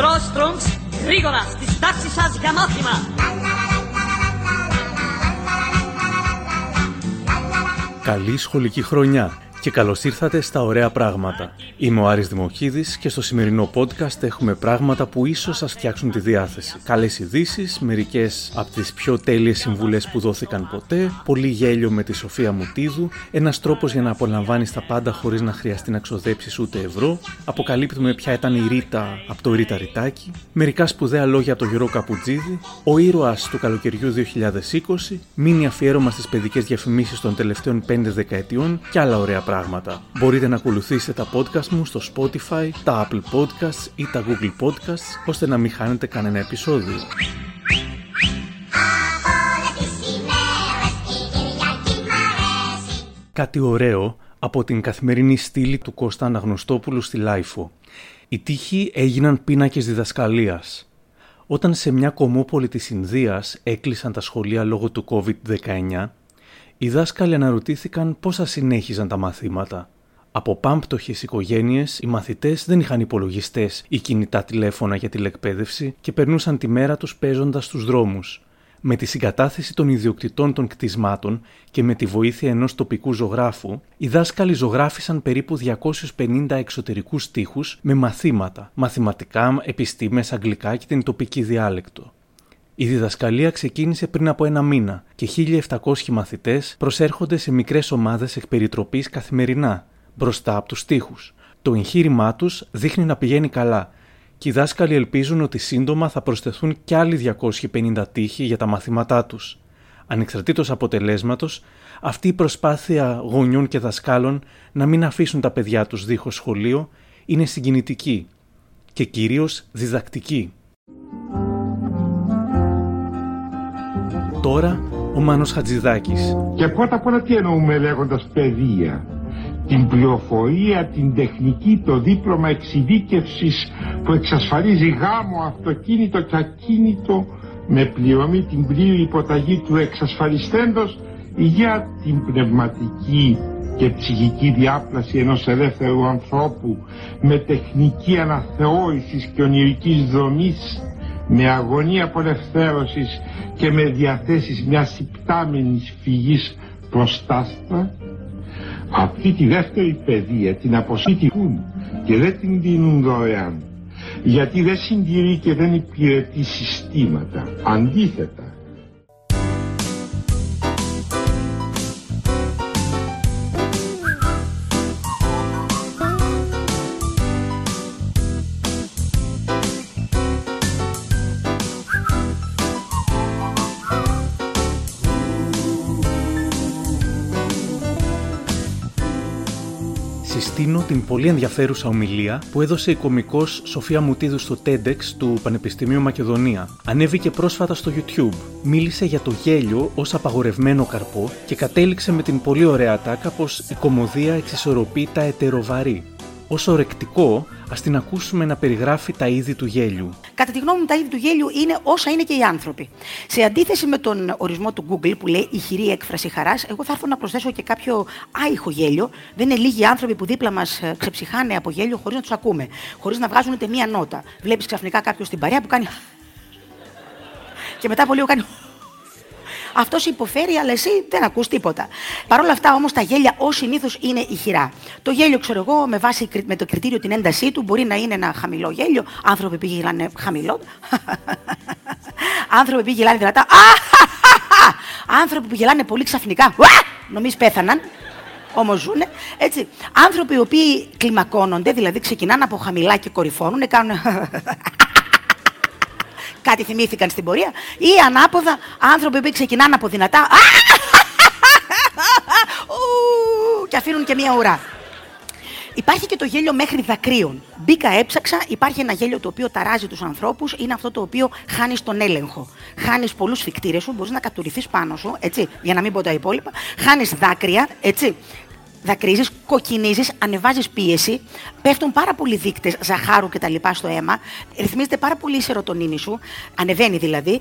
Στρόστρομς, γρήγορα στις τάξεις σας για μάθημα. Καλή σχολική χρονιά και καλώς ήρθατε στα Ωραία Πράγματα. Είμαι ο Άρης Δημοκίδης και στο σημερινό podcast έχουμε πράγματα που ίσως σας φτιάξουν τη διάθεση. Καλές ειδήσεις, μερικές από τις πιο τέλειες συμβουλές που δόθηκαν ποτέ, πολύ γέλιο με τη Σοφία Μουτίδου, ένας τρόπος για να απολαμβάνεις τα πάντα χωρίς να χρειαστεί να ξοδέψεις ούτε ευρώ, αποκαλύπτουμε ποια ήταν η Ρίτα από το Ρίτα Ριτάκι, μερικά σπουδαία λόγια από το Γερό Καπουτζίδη, ο ήρωας του καλοκαιριού 2020, μίνι αφιέρωμα στις παιδικές διαφημίσεις των τελευταίων 5 δεκαετιών και άλλα ωραία πράγματα. Μπορείτε να ακολουθήσετε τα podcast μου στο Spotify, τα Apple Podcasts ή τα Google Podcasts, ώστε να μην χάνετε κανένα επεισόδιο. Κάτι ωραίο από την καθημερινή στήλη του Κώστα Αναγνωστόπουλου στη Λάιφο. Οι τοίχοι έγιναν πίνακες διδασκαλίας. Όταν σε μια κομμόπολη της Ινδίας έκλεισαν τα σχολεία λόγω του COVID-19, οι δάσκαλοι αναρωτήθηκαν πώς θα συνέχιζαν τα μαθήματα. Από πάμπτωχες οικογένειες, οι μαθητές δεν είχαν υπολογιστές ή κινητά τηλέφωνα για τηλεκπαίδευση και περνούσαν τη μέρα τους παίζοντας στους δρόμους. Με τη συγκατάθεση των ιδιοκτητών των κτισμάτων και με τη βοήθεια ενός τοπικού ζωγράφου, οι δάσκαλοι ζωγράφισαν περίπου 250 εξωτερικούς τοίχους με μαθήματα, μαθηματικά, επιστήμες, αγγλικά και την τοπική διάλεκτο. Η διδασκαλία ξεκίνησε πριν από ένα μήνα και 1.700 μαθητές προσέρχονται σε μικρές ομάδες εκπεριτροπής καθημερινά, μπροστά από τους τοίχους. Το εγχείρημά τους δείχνει να πηγαίνει καλά και οι δάσκαλοι ελπίζουν ότι σύντομα θα προσθεθούν κι άλλοι 250 τοίχοι για τα μαθήματά τους. Ανεξαρτήτως αποτελέσματος, αυτή η προσπάθεια γονιών και δασκάλων να μην αφήσουν τα παιδιά τους δίχως σχολείο είναι συγκινητική και κυρίως διδακτική. Τώρα ο Μάνος Χατζηδάκης. Και πρώτα απ' όλα τι εννοούμε λέγοντας παιδεία? Την πληροφορία, την τεχνική, το δίπλωμα εξειδίκευσης που εξασφαλίζει γάμο, αυτοκίνητο και ακίνητο με πληρωμή την πλήρη υποταγή του εξασφαλιστέντος για την πνευματική και ψυχική διάπλαση ενός ελεύθερου ανθρώπου με τεχνική αναθεώρησης και ονειρικής δομής, με αγωνία απολευθέρωσης και με διαθέσεις μιας υπτάμενης φυγής προς τ' άστρα. Αυτή τη δεύτερη παιδεία την αποσύτυχουν και δεν την δίνουν δωρεάν, γιατί δεν συντηρεί και δεν υπηρετεί συστήματα, αντίθετα. Συστήνω την πολύ ενδιαφέρουσα ομιλία που έδωσε η κωμικός Σοφία Μουτίδου στο TEDx του Πανεπιστημίου Μακεδονία. Ανέβηκε πρόσφατα στο YouTube. Μίλησε για το γέλιο ως απαγορευμένο καρπό και κατέληξε με την πολύ ωραία τάκα πως η κωμωδία εξισορροπεί τα ετεροβαρή. Ως ορεκτικό, ας την ακούσουμε να περιγράφει τα είδη του γέλιου. Κατά τη γνώμη μου, τα είδη του γέλιου είναι όσα είναι και οι άνθρωποι. Σε αντίθεση με τον ορισμό του Google που λέει «ηχηρή έκφραση χαράς», εγώ θα έρθω να προσθέσω και κάποιο άϊχο γέλιο. Δεν είναι λίγοι άνθρωποι που δίπλα μας ξεψυχάνε από γέλιο χωρίς να τους ακούμε, χωρίς να βγάζουν ούτε μία νότα. Βλέπεις ξαφνικά κάποιον στην παρέα που κάνει. Και μετά από λίγο κάνει. Αυτός υποφέρει, αλλά εσύ δεν ακούς τίποτα. Παρ' όλα αυτά, όμως, τα γέλια ως συνήθως είναι ηχηρά. Το γέλιο, ξέρω εγώ, με βάση με το κριτήριο την έντασή του, μπορεί να είναι ένα χαμηλό γέλιο. Άνθρωποι που γελάνε χαμηλό. Άνθρωποι που γελάνε δυνατά. Άνθρωποι που γελάνε πολύ ξαφνικά. Νομίζεις πέθαναν. Όμως ζουνε, έτσι. Άνθρωποι οι οποίοι κλιμακώνονται, δηλαδή ξεκινάνε από χαμηλά και κορυφώνουν, κάνουν. Κάτι θυμήθηκαν στην πορεία. Ή ανάποδα, άνθρωποι που ξεκινάνε από δυνατά και αφήνουν και μία ουρά. Υπάρχει και το γέλιο μέχρι δακρύων. Μπήκα, έψαξα, υπάρχει ένα γέλιο το οποίο ταράζει τους ανθρώπους, είναι αυτό το οποίο χάνεις τον έλεγχο. Χάνεις πολλούς φυκτήρες σου, μπορείς να κατουρηθείς πάνω σου, έτσι, για να μην πω τα υπόλοιπα. Χάνεις δάκρυα, έτσι. Δακρύζεις, κοκκινίζεις, ανεβάζεις πίεση, πέφτουν πάρα πολλοί δείκτες ζαχάρου κτλ. Στο αίμα, ρυθμίζεται πάρα πολύ η σερωτονίνη σου, ανεβαίνει δηλαδή,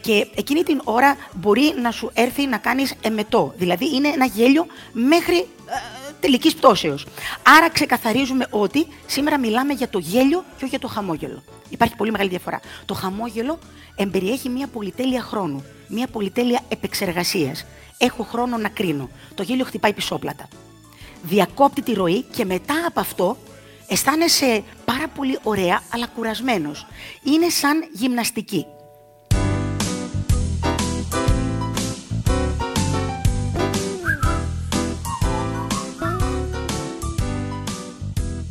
και εκείνη την ώρα μπορεί να σου έρθει να κάνεις εμετό. Δηλαδή είναι ένα γέλιο μέχρι τελικής πτώσεως. Άρα ξεκαθαρίζουμε ότι σήμερα μιλάμε για το γέλιο και όχι για το χαμόγελο. Υπάρχει πολύ μεγάλη διαφορά. Το χαμόγελο εμπεριέχει μια πολυτέλεια χρόνου, μια πολυτέλεια επεξεργασίας. Έχω χρόνο να κρίνω. Το γέλιο χτυπάει πισόπλατα. Διακόπτει τη ροή και μετά από αυτό αισθάνεσαι πάρα πολύ ωραία, αλλά κουρασμένος. Είναι σαν γυμναστική.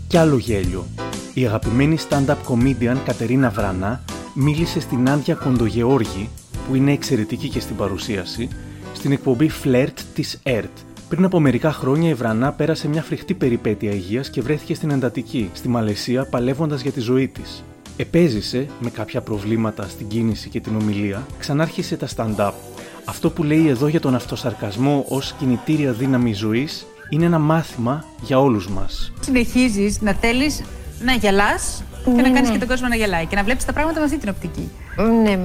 Κι άλλο γέλιο. Η αγαπημένη stand-up comedian Κατερίνα Βρανά μίλησε στην Άντια Κοντογεώργη, που είναι εξαιρετική και στην παρουσίαση, στην εκπομπή Φλερτ της ΕΡΤ. Πριν από μερικά χρόνια η Βρανά πέρασε μια φρικτή περιπέτεια υγείας και βρέθηκε στην εντατική, στη Μαλαισία, παλεύοντας για τη ζωή της. Επέζησε με κάποια προβλήματα στην κίνηση και την ομιλία, ξανάρχισε τα stand-up. Αυτό που λέει εδώ για τον αυτοσαρκασμό ως κινητήρια δύναμη ζωής είναι ένα μάθημα για όλους μας. Συνεχίζεις να θέλεις να γελάς και να κάνεις και τον κόσμο να γελάει και να βλέπεις τα πράγματα με αυτή την οπτική. Ναι,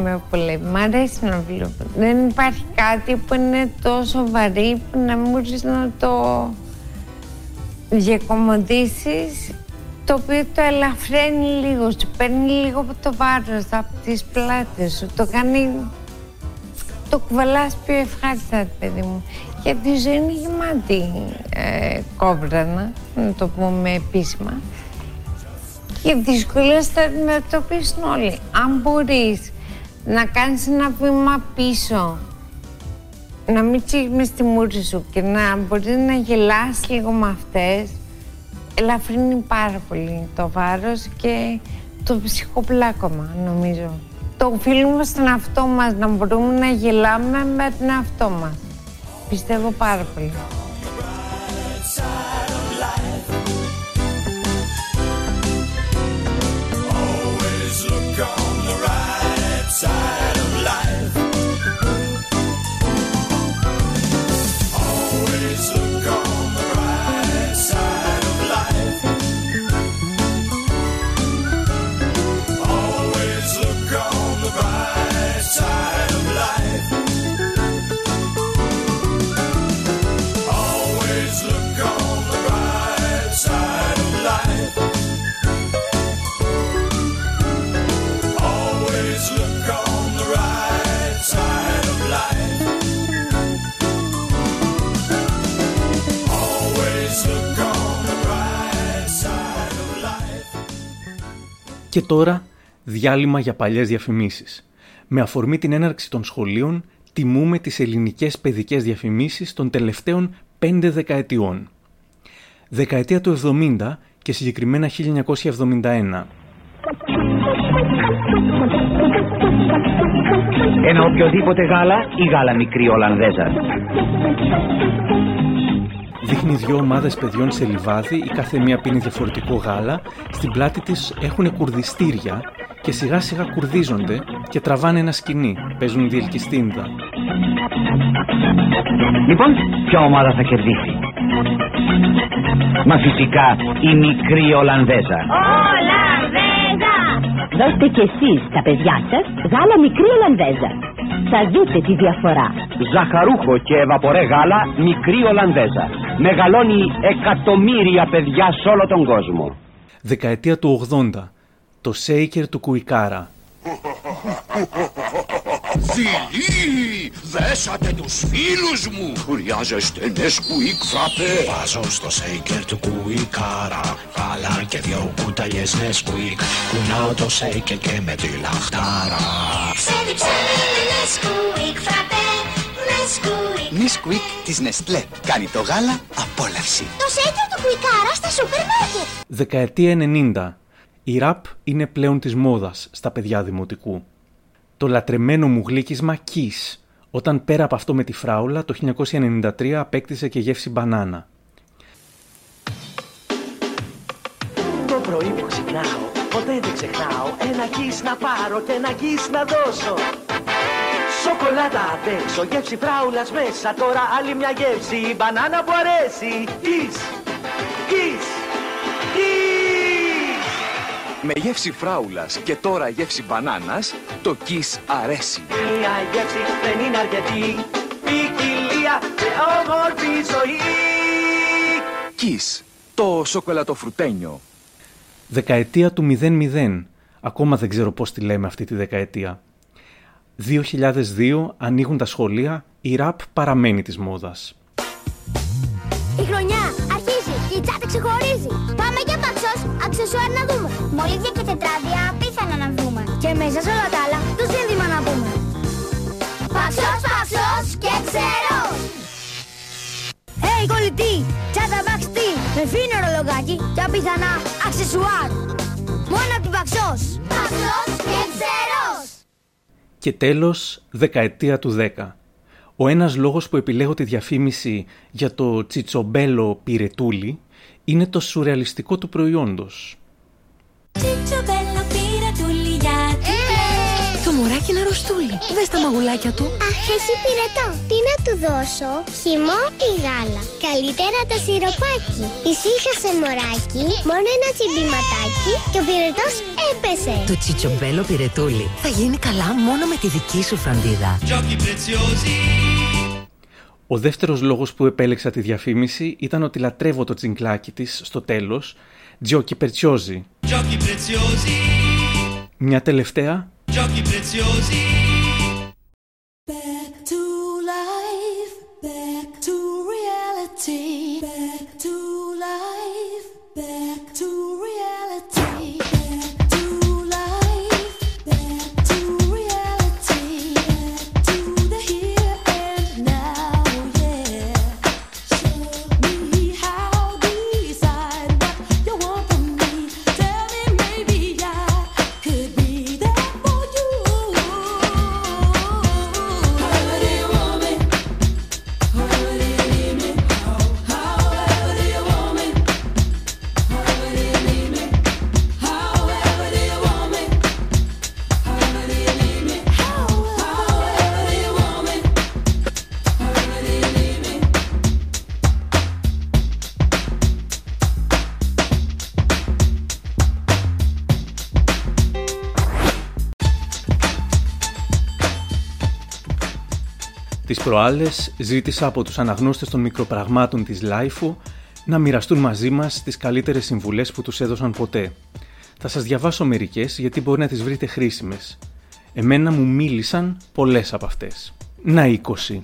με πολύ. Μ' αρέσει να βλέπω. Δεν υπάρχει κάτι που είναι τόσο βαρύ που να μπορείς να το διακομωδήσεις, το οποίο το ελαφραίνει λίγο, σου παίρνει λίγο από το βάρος, από τις πλάτες σου, το κάνει... Το κουβαλάς πιο ευχάριστα, παιδί μου. Γιατί η ζωή είναι γεμάτη κόβρανα, να το πούμε επίσημα. Και δυσκολίες θα αντιμετωπίσουν όλοι. Αν μπορείς να κάνεις ένα βήμα πίσω, να μην τσίγμεις τη μούρη σου και να μπορείς να γελάς λίγο με αυτές, ελαφρύνει πάρα πολύ το βάρος και το ψυχοπλάκωμα, νομίζω. Το οφείλουμε στον αυτό μας, να μπορούμε να γελάμε με τον αυτό μας. Πιστεύω πάρα πολύ. Και τώρα, διάλειμμα για παλιές διαφημίσεις. Με αφορμή την έναρξη των σχολείων, τιμούμε τις ελληνικές παιδικές διαφημίσεις των τελευταίων 5 δεκαετιών. Δεκαετία του 70 και συγκεκριμένα 1971. Ένα οποιοδήποτε γάλα ή γάλα μικρή Ολλανδέζα. Δείχνει δύο ομάδες παιδιών σε λιβάδι, η κάθε μία πίνει διαφορετικό γάλα, στην πλάτη της έχουν κουρδιστήρια και σιγά σιγά κουρδίζονται και τραβάνε ένα σκηνή, παίζουν διελκυστίνδα. Λοιπόν, ποια ομάδα θα κερδίσει? Μα φυσικά η μικρή Ολλανδέζα. Ολλανδέζα! Δώστε κι εσείς τα παιδιά σας γάλα μικρή Ολλανδέζα. Θα δείτε τη διαφορά. Ζαχαρούχο και ευαπορέ γάλα μικρή Ολλανδέζα. Μεγαλώνει εκατομμύρια παιδιά σε όλο τον κόσμο. Δεκαετία του 80. Το σέικερ του Κουικάρα. Ζηλί! Δέσατε τους φίλους μου! Χρειάζεστε Nesquik φραπέ! Βάζω στο σέικερ του Κουικάρα γάλα και δυο κουταλιές Nesquik. Κουνάω το σέικερ και με τη λαχτάρα. Ξέδιψα Nesquik φραπέ, Nesquik. Nesquik της Nestlé. Κάνει το γάλα απόλαυση. Το σέικερ του Κουικάρα στα σούπερ μάρκετ. Δεκαετία 90. Η ραπ είναι πλέον της μόδας στα παιδιά δημοτικού. Το λατρεμένο μου γλύκισμα Kiss, όταν πέρα από αυτό με τη φράουλα το 1993 απέκτησε και γεύση μπανάνα. Το πρωί που ξυπνάω, ποτέ δεν ξεχνάω, ένα Kiss να πάρω και ένα Kiss να δώσω. Σοκολάτα απ' έξω, γεύση φράουλας μέσα, τώρα άλλη μια γεύση, η μπανάνα που αρέσει. Kiss, Kiss, Kiss. Με γεύση φράουλας και τώρα γεύση μπανάνας, το Kiss αρέσει. Μια γεύση δεν είναι αρκετή, ποικιλία και όμορφη ζωή. Κις, το σοκολατοφρουτένιο. Δεκαετία του 00. Ακόμα δεν ξέρω πώς τη λέμε αυτή τη δεκαετία. 2002 ανοίγουν τα σχολεία, η ραπ παραμένει της μόδας. Η χρονιά αρχίζει και η τσάτα ξεχωρίζει. Πάμε για Παξός, αξεσουάρ να δούμε. Μολύβια και τετράδια απίθανα να βρούμε. Και μέσα σε όλα τα άλλα το σύνδημα να πούμε. Παξός, Παξός και ξέρω. Hey κολλητή, τσάτα μπαξτή. Με φύνο ρολογάκι και απίθανα αξεσουάρ. Μόνο από την Παξός. Παξός και ξέρω. Και τέλος, δεκαετία του 10. Ο ένας λόγος που επιλέγω τη διαφήμιση για το τσιτσομπέλο πυρετούλι είναι το σουρεαλιστικό του προϊόντος. Τσιτσομπέλο πυρετούλι για την το μωράκι είναι αρρωστούλι. Δες τα μαγουλάκια του. Αχ, εσύ πυρετό. Τι να του δώσω, χυμό ή γάλα? Καλύτερα το σιροπάκι. Ησύχασε μωράκι, μόνο ένα τσιμπηματάκι και ο πυρετός έπεσε. Το τσιτσομπέλο πυρετούλι θα γίνει καλά μόνο με τη δική σου φροντίδα. Giochi Preziosi. Ο δεύτερος λόγος που επέλεξα τη διαφήμιση ήταν ότι λατρεύω το τσιγκλάκι της στο τέλος, Giochi Preziosi. Giochi Preziosi. Μια τελευταία. Giochi Preziosi. Back to life, back to reality. Back to life, back to reality. Back to life, back to reality. Back to the here and now, yeah. Show me how, decide what you want from me. Tell me maybe I could be there for you. However do you want me? However do you need me? However do you want me? However do you need me? However do you want me? However do you need me? However do you want me? However do you need me? Τις προάλλες ζήτησα από τους αναγνώστες των μικροπραγμάτων της Λάιφου να μοιραστούν μαζί μας τις καλύτερες συμβουλές που τους έδωσαν ποτέ. Θα σας διαβάσω μερικές γιατί μπορεί να τις βρείτε χρήσιμες. Εμένα μου μίλησαν πολλές από αυτές. Να 20.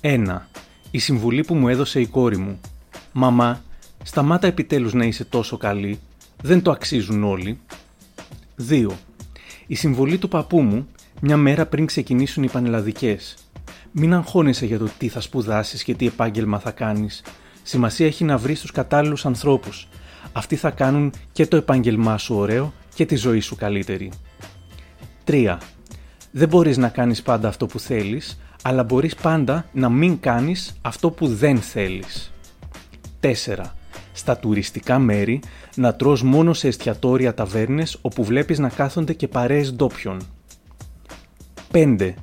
1. Η συμβουλή που μου έδωσε η κόρη μου. Μαμά, σταμάτα επιτέλους να είσαι τόσο καλή. Δεν το αξίζουν όλοι. 2. Η συμβουλή του παππού μου μια μέρα πριν ξεκινήσουν οι πανελλαδικές. Μην αγχώνεσαι για το τι θα σπουδάσεις και τι επάγγελμα θα κάνεις. Σημασία έχει να βρεις τους κατάλληλους ανθρώπους. Αυτοί θα κάνουν και το επάγγελμά σου ωραίο και τη ζωή σου καλύτερη. 3. Δεν μπορείς να κάνεις πάντα αυτό που θέλεις, αλλά μπορείς πάντα να μην κάνεις αυτό που δεν θέλεις. 4. Στα τουριστικά μέρη να τρως μόνο σε εστιατόρια ταβέρνες όπου βλέπεις να κάθονται και παρέες ντόπιων. 5.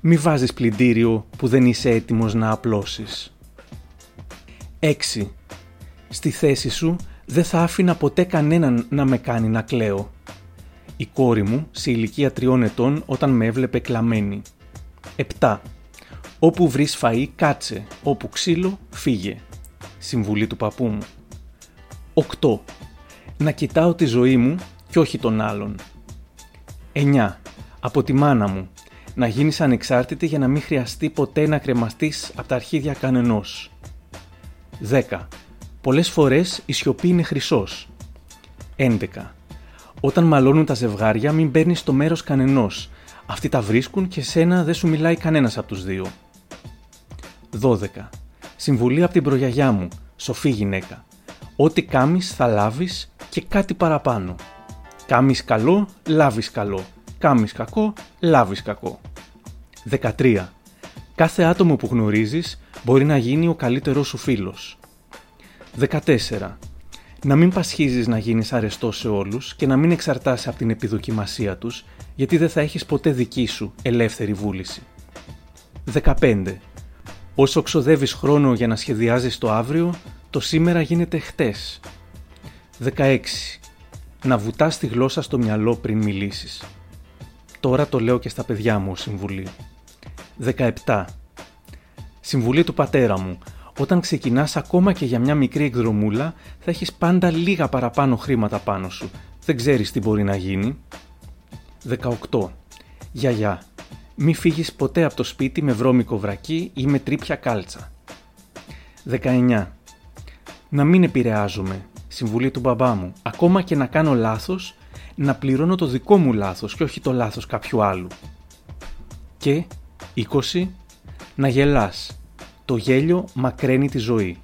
Μη βάζεις πλυντήριο που δεν είσαι έτοιμος να απλώσεις. 6. Στη θέση σου δεν θα άφηνα ποτέ κανέναν να με κάνει να κλαίω. Η κόρη μου σε ηλικία 3 ετών όταν με έβλεπε κλαμμένη. 7. Όπου βρεις φαΐ κάτσε, όπου ξύλο φύγε. Συμβουλή του παππού μου. 8. Να κοιτάω τη ζωή μου και όχι τον άλλον. 9. Από τη μάνα μου. Να γίνεις ανεξάρτητη για να μην χρειαστεί ποτέ να κρεμαστείς από τα αρχίδια κανενός. 10. Πολλές φορές η σιωπή είναι χρυσός. 11. Όταν μαλώνουν τα ζευγάρια μην παίρνεις το μέρος κανενός. Αυτοί τα βρίσκουν και σένα δεν σου μιλάει κανένας από τους δύο. 12. Συμβουλή από την προγιαγιά μου, σοφή γυναίκα. Ό,τι κάμεις θα λάβεις και κάτι παραπάνω. Κάμεις καλό, λάβεις καλό. Κάμεις κακό, λάβεις κακό. 13. Κάθε άτομο που γνωρίζεις μπορεί να γίνει ο καλύτερός σου φίλος. 14. Να μην πασχίζεις να γίνεις αρεστός σε όλους και να μην εξαρτάσαι από την επιδοκιμασία τους, γιατί δεν θα έχεις ποτέ δική σου ελεύθερη βούληση. 15. Όσο ξοδεύεις χρόνο για να σχεδιάζεις το αύριο, το σήμερα γίνεται χτες. 16. Να βουτάς τη γλώσσα στο μυαλό πριν μιλήσεις. Τώρα το λέω και στα παιδιά μου ως συμβουλή. 17. Συμβουλή του πατέρα μου. Όταν ξεκινάς ακόμα και για μια μικρή εκδρομούλα, θα έχεις πάντα λίγα παραπάνω χρήματα πάνω σου. Δεν ξέρεις τι μπορεί να γίνει. 18. Γιαγιά. Μη φύγεις ποτέ από το σπίτι με βρώμικο βρακί ή με τρίπια κάλτσα. 19. Να μην επηρεάζομαι. Συμβουλή του μπαμπά μου. Ακόμα και να κάνω λάθος, να πληρώνω το δικό μου λάθος και όχι το λάθος κάποιου άλλου. Και 20. Να γελάς. Το γέλιο μακραίνει τη ζωή.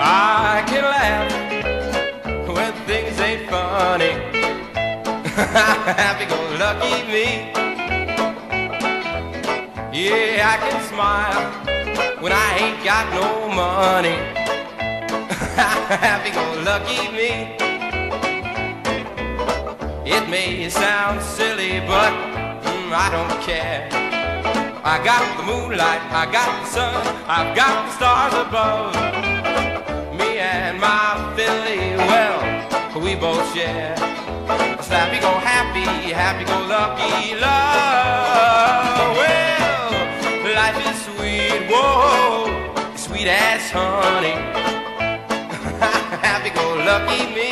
I can laugh when things ain't funny. Happy go lucky me. Yeah, I can smile when I ain't got no money. Happy go lucky me. It may sound silly, but I don't care. I got the moonlight, I got the sun, I've got the stars above. Me and my Philly, well, we both share a happy-go happy, happy-go-lucky love. Well, life is sweet, whoa, sweet as honey. Happy-go-lucky me.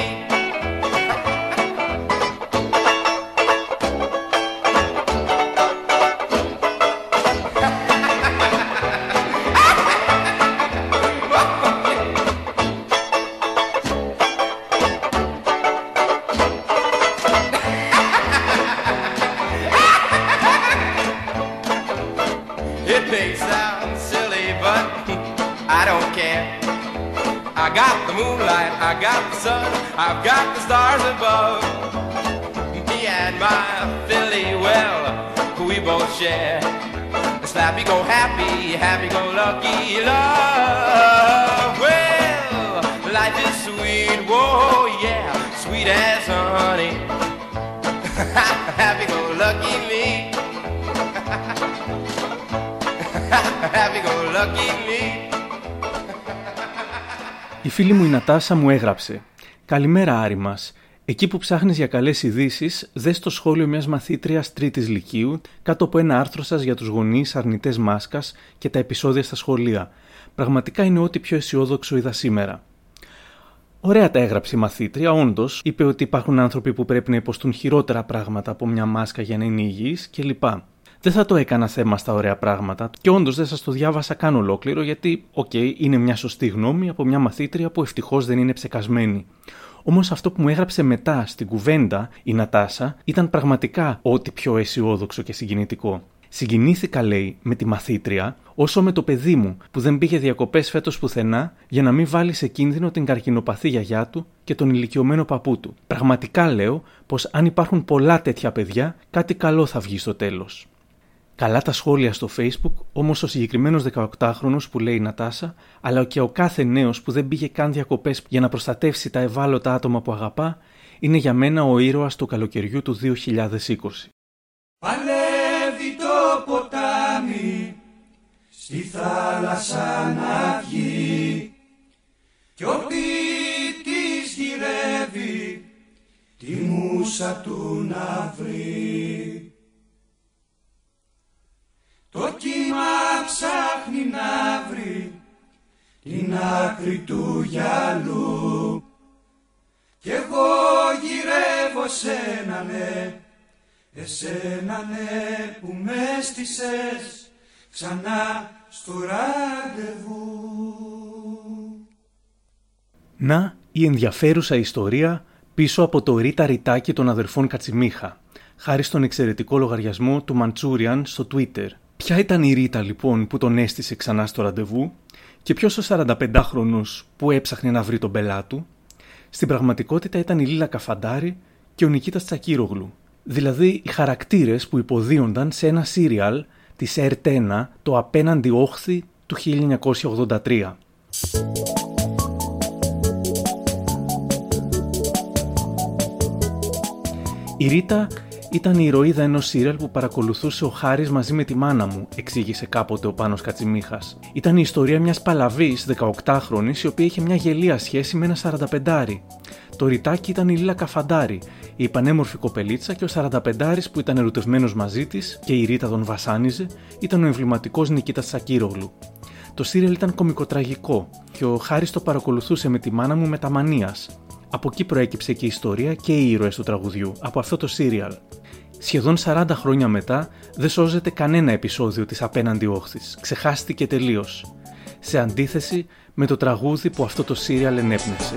I got the sun, I've got the stars above. Me and my Philly, well, we both share a happy-go-happy, happy-go-lucky love. Well, life is sweet, whoa, yeah, sweet as honey. Happy-go-lucky me. Happy-go-lucky me. Η φίλη μου η Νατάσα μου έγραψε «Καλημέρα Άρη μας. Εκεί που ψάχνεις για καλές ειδήσεις, δες το σχόλιο μιας μαθήτριας τρίτης λυκείου κάτω από ένα άρθρο σας για τους γονείς αρνητές μάσκας και τα επεισόδια στα σχολεία. Πραγματικά είναι ό,τι πιο αισιόδοξο είδα σήμερα». Ωραία τα έγραψε η μαθήτρια, όντως είπε ότι υπάρχουν άνθρωποι που πρέπει να υποστούν χειρότερα πράγματα από μια μάσκα για να είναι υγιείς κλπ. Δεν θα το έκανα θέμα στα ωραία πράγματα και όντως δεν σας το διάβασα καν ολόκληρο γιατί, είναι μια σωστή γνώμη από μια μαθήτρια που ευτυχώς δεν είναι ψεκασμένη. Όμως αυτό που μου έγραψε μετά στην κουβέντα η Νατάσα ήταν πραγματικά ό,τι πιο αισιόδοξο και συγκινητικό. Συγκινήθηκα, λέει, με τη μαθήτρια όσο με το παιδί μου που δεν πήγε διακοπές φέτος πουθενά για να μην βάλει σε κίνδυνο την καρκινοπαθή γιαγιά του και τον ηλικιωμένο παππού του. Πραγματικά λέω πως αν υπάρχουν πολλά τέτοια παιδιά, κάτι καλό θα βγει στο τέλος. Καλά τα σχόλια στο Facebook, όμως ο συγκεκριμένος 18χρονος που λέει η Νατάσα, αλλά και ο κάθε νέος που δεν πήγε καν διακοπές για να προστατεύσει τα ευάλωτα άτομα που αγαπά, είναι για μένα ο ήρωας του καλοκαιριού του 2020. Παλεύει το ποτάμι, στη θάλασσα να βγει, κι ο ποιητής γυρεύει, τη μούσα του να βρει. Το κύμα ψάχνει να βρει την άκρη του γυαλού κι εγώ γυρεύω εσένα ναι που με έστησες ξανά στο ραντεβού. Να, η ενδιαφέρουσα ιστορία πίσω από το Ρίτα Ριτάκι των αδερφών Κατσιμίχα, χάρη στον εξαιρετικό λογαριασμό του Μαντσούριαν στο Twitter. Ποια ήταν η Ρίτα λοιπόν που τον έστησε ξανά στο ραντεβού και ποιος ο 45χρονος που έψαχνε να βρει τον πελά του? Στην πραγματικότητα ήταν η Λίλα Καφαντάρη και ο Νικήτας Τσακίρογλου, δηλαδή οι χαρακτήρες που υποδίονταν σε ένα σύριαλ της ΕΡΤ1 το απέναντι όχθη του 1983. Η Ρίτα ήταν η ηρωίδα ενός σύριαλ που παρακολουθούσε ο Χάρης μαζί με τη μάνα μου, εξήγησε κάποτε ο Πάνος Κατσιμίχας. Ήταν η ιστορία μιας παλαβής 18χρονης η οποία είχε μια γελία σχέση με ένα 45άρι. Το ρητάκι ήταν η Λίλα Καφαντάρη, η πανέμορφη κοπελίτσα, και ο 45άρης που ήταν ερωτευμένος μαζί της και η Ρίτα τον βασάνιζε ήταν ο εμβληματικός Νικήτας Τσακίρογλου. Το σύριαλ ήταν κωμικοτραγικό και ο Χάρης το παρακολουθούσε με τη μάνα μου μεταμανίας. Από εκεί προέκυψε και η ιστορία και οι ήρωες του τραγουδιού, από αυτό το σύριαλ. Σχεδόν 40 χρόνια μετά δεν σώζεται κανένα επεισόδιο της απέναντι όχθης, ξεχάστηκε τελείως. Σε αντίθεση με το τραγούδι που αυτό το σύριαλ ενέπνευσε.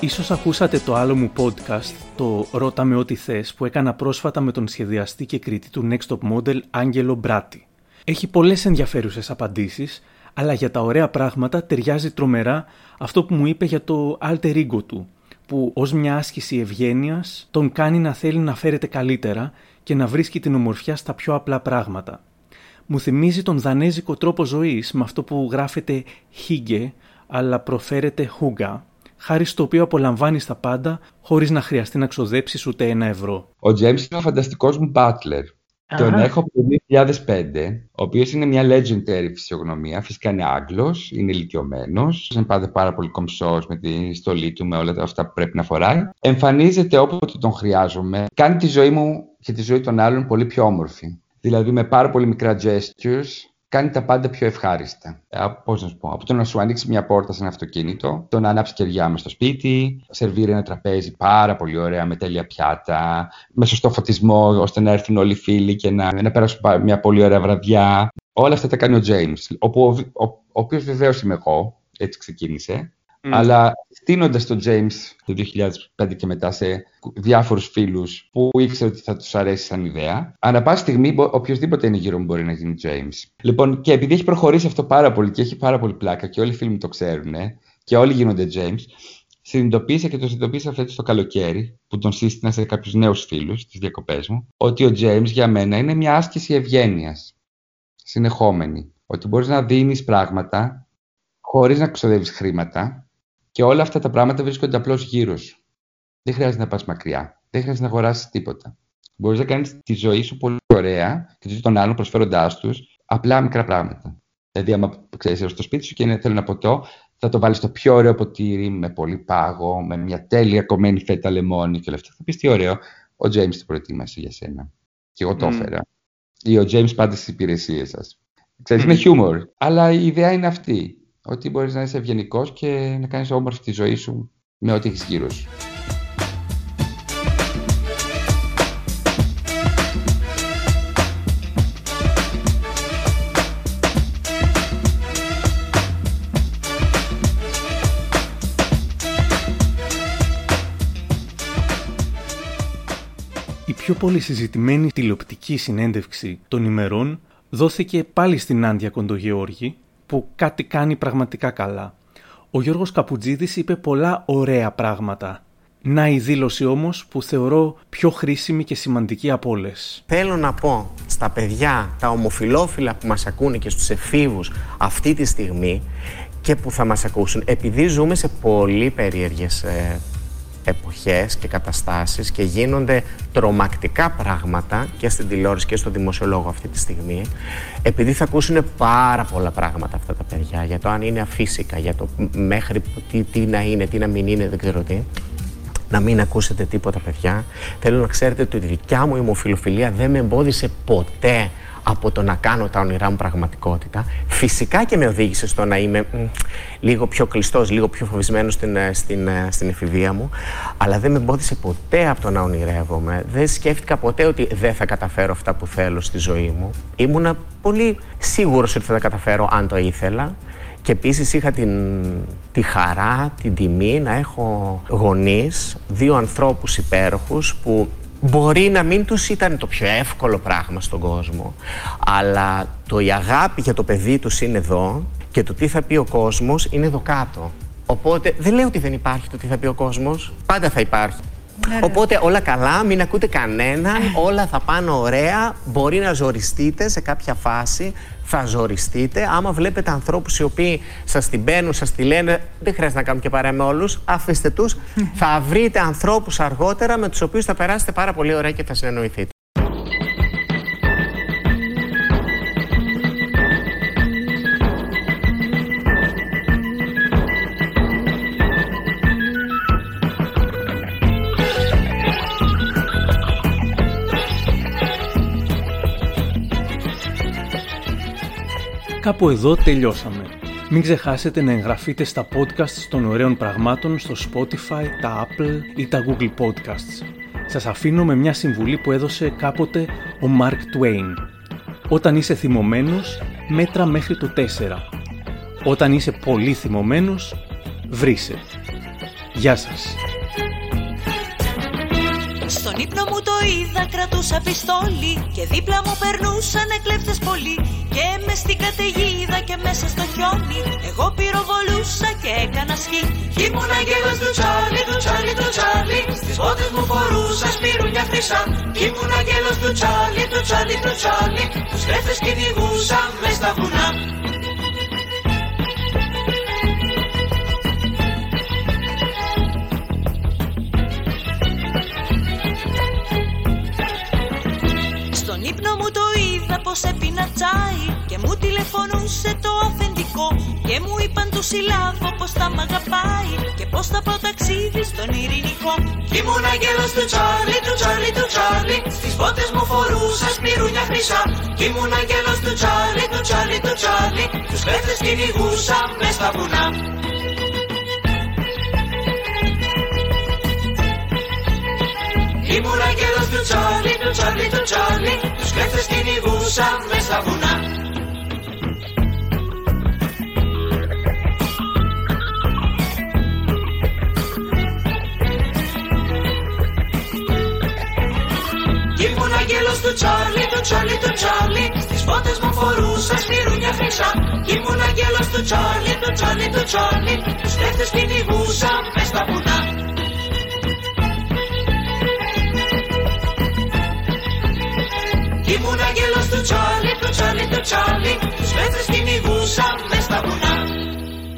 Ίσως ακούσατε το άλλο μου podcast, το «Ρώτα με ό,τι θες», που έκανα πρόσφατα με τον σχεδιαστή και κριτή του Next Top Model Άγγελο Μπράτη. Έχει πολλές ενδιαφέρουσες απαντήσεις, αλλά για τα ωραία πράγματα ταιριάζει τρομερά αυτό που μου είπε για το alter ego του, που ως μια άσκηση ευγένειας τον κάνει να θέλει να φέρεται καλύτερα και να βρίσκει την ομορφιά στα πιο απλά πράγματα. Μου θυμίζει τον δανέζικο τρόπο ζωής με αυτό που γράφεται «χίγκε» αλλά προφέρεται «χούγκα», χάρη στο οποίο απολαμβάνει τα πάντα χωρίς να χρειαστεί να ξοδέψεις ούτε €1. Ο Τζέιμς είναι ο φανταστικός μου μπάτλερ. Τον έχω από το 2005, ο οποίος είναι μια legendary φυσιογνωμία. Φυσικά είναι Άγγλος, είναι ηλικιωμένος, είναι πάντα πάρα πολύ κομψός με την στολή του, με όλα τα αυτά που πρέπει να φοράει. Εμφανίζεται όποτε τον χρειάζομαι. Κάνει τη ζωή μου και τη ζωή των άλλων πολύ πιο όμορφη. Δηλαδή με πάρα πολύ μικρά gestures. Κάνει τα πάντα πιο ευχάριστα. Πώς να σου πω, από το να σου ανοίξει μια πόρτα σε ένα αυτοκίνητο, το να ανάψει κεριά μες στο σπίτι, σερβίρει ένα τραπέζι πάρα πολύ ωραία με τέλεια πιάτα, με σωστό φωτισμό ώστε να έρθουν όλοι οι φίλοι και να περάσουν μια πολύ ωραία βραδιά. Όλα αυτά τα κάνει ο James, ο οποίος βεβαίως είμαι εγώ, έτσι ξεκίνησε. Αλλά στείνοντας τον James το 2005 και μετά σε διάφορους φίλους που ήξερα ότι θα τους αρέσει σαν ιδέα, ανά πάση στιγμή οποιοδήποτε είναι γύρω μου μπορεί να γίνει James. Λοιπόν, και επειδή έχει προχωρήσει αυτό πάρα πολύ και έχει πάρα πολύ πλάκα και όλοι οι φίλοι μου το ξέρουν και όλοι γίνονται James, συνειδητοποίησα και το συνειδητοποίησα φέτος το καλοκαίρι που τον σύστηνα σε κάποιους νέους φίλους στις διακοπές μου, ότι ο James για μένα είναι μια άσκηση ευγένειας συνεχόμενη. Ότι μπορείς να δίνεις πράγματα χωρίς να ξοδεύεις χρήματα. Και όλα αυτά τα πράγματα βρίσκονται απλώς γύρω σου. Δεν χρειάζεται να πας μακριά. Δεν χρειάζεται να αγοράσεις τίποτα. Μπορείς να κάνεις τη ζωή σου πολύ ωραία και τη ζωή των άλλων προσφέροντάς τους απλά μικρά πράγματα. Δηλαδή, άμα ξέρεις στο σπίτι σου και θέλω να ποτό, θα το βάλεις στο πιο ωραίο ποτήρι, με πολύ πάγο, με μια τέλεια κομμένη φέτα λεμόνι και όλα αυτά. Θα πεις τι ωραίο. Ο James το προετοίμασε για σένα. Και εγώ το έφερα. Ή ο James πάντα στις υπηρεσίες σας. Ξέρεις, είναι χιούμορ. Αλλά η ιδέα είναι αυτή. Ότι μπορείς να είσαι ευγενικός και να κάνεις όμορφη τη ζωή σου με ό,τι έχεις γύρω σου. Η πιο πολύ συζητημένη τηλεοπτική συνέντευξη των ημερών δόθηκε πάλι στην Άντια Κοντογεώργη, που κάτι κάνει πραγματικά καλά. Ο Γιώργος Καπουτζίδης είπε πολλά ωραία πράγματα. Να η δήλωση όμως που θεωρώ πιο χρήσιμη και σημαντική από όλες. Θέλω να πω στα παιδιά, τα ομοφυλόφιλα που μας ακούνε και στους εφήβους αυτή τη στιγμή και που θα μας ακούσουν, επειδή ζούμε σε πολύ περίεργες εποχές και καταστάσεις και γίνονται τρομακτικά πράγματα και στην τηλεόραση και στο δημοσιολόγο αυτή τη στιγμή, επειδή θα ακούσουν πάρα πολλά πράγματα αυτά τα παιδιά για το αν είναι αφύσικα, για το μέχρι τι να είναι, τι να μην είναι, δεν ξέρω τι, να μην ακούσετε τίποτα, παιδιά. Θέλω να ξέρετε ότι η δικιά μου ομοφιλοφιλία δεν με εμπόδισε ποτέ από το να κάνω τα όνειρά μου πραγματικότητα. Φυσικά και με οδήγησε στο να είμαι λίγο πιο κλειστός, λίγο πιο φοβισμένος στην εφηβεία μου, αλλά δεν με εμπόδισε ποτέ από το να ονειρεύομαι. Δεν σκέφτηκα ποτέ ότι δεν θα καταφέρω αυτά που θέλω στη ζωή μου. Ήμουνα πολύ σίγουρος ότι θα τα καταφέρω αν το ήθελα. Και επίσης είχα τη χαρά, την τιμή να έχω γονείς, δύο ανθρώπους υπέροχους που μπορεί να μην τους ήταν το πιο εύκολο πράγμα στον κόσμο, αλλά η αγάπη για το παιδί τους είναι εδώ και το τι θα πει ο κόσμος είναι εδώ κάτω. Οπότε δεν λέω ότι δεν υπάρχει το τι θα πει ο κόσμος, πάντα θα υπάρχει. Ναι, οπότε όλα καλά, μην ακούτε κανέναν, όλα θα πάνε ωραία, μπορεί να ζοριστείτε σε κάποια φάση. Θα ζοριστείτε. Άμα βλέπετε ανθρώπους οι οποίοι σας την μπαίνουν, σας τη λένε, δεν χρειάζεται να κάνουμε και παρέα με όλους, αφήστε τους. Θα βρείτε ανθρώπους αργότερα με τους οποίους θα περάσετε πάρα πολύ ωραία και θα συνεννοηθείτε. Κάπου εδώ τελειώσαμε. Μην ξεχάσετε να εγγραφείτε στα podcasts των Ωραίων Πραγμάτων στο Spotify, τα Apple ή τα Google Podcasts. Σας αφήνω με μια συμβουλή που έδωσε κάποτε ο Mark Twain. Όταν είσαι θυμωμένος, μέτρα μέχρι το 4. Όταν είσαι πολύ θυμωμένος, βρήσε. Γεια σας. Στον ύπνο μου το είδα, κρατούσα πιστόλι και δίπλα μου περνούσαν κλέφτες πολλοί. Και μες στην καταιγίδα και μέσα στο χιόνι εγώ πυροβολούσα και έκανα σκι. Ήμουν αγγέλος του Τσάρλι, του Τσάρλι, του Τσάρλι. Στις πότες μου φορούσα σπυρούνια χρυσά. Ήμουν αγγέλος του Τσάρλι, του Τσάρλι, του Τσάρλι. Τους κρέφτες κυνηγούσα μες στα βουνά. Στον ύπνο μου το είδα πως έπινα τσάι και μου τηλεφωνούσε το αφεντικό και μου είπαν του συλλάβω πως θα μ' αγαπάει και πως θα πάω ταξίδι στον ειρηνικό. Ήμουν αγγέλος του Τσάρλι, του Τσάρλι, του Τσάρλι. Στις πότες μου φορούσα σπυρούνια χρυσά. Ήμουν αγγέλος του Τσάρλι, του Τσάρλι, του Τσάρλι. Τους κλέφτες κυνηγούσα μες στα βουνά. Ήμουν αγγέλος του Τσάρλι, του Τσάρλι, του Τσάρλι. Τους κλέφτες κυνηγούσα μες στα βουνά. Ήμουν αγγέλος του Τσάρλι, του Τσάρλι, του Τσάρλι. Στις πότες μου φορούσα σπυρούνια χρυσά. Ήμουν αγγέλος του Τσάρλι, του Τσάρλι, του Τσάρλι. Τους κλέφτες κυνηγούσα μες στα βουνά. Ήμουν αγγέλος του Τσάρλι, του Τσάρλι, του Τσάρλι. Τους πέτρες κυνηγούσα μες στα βουνά.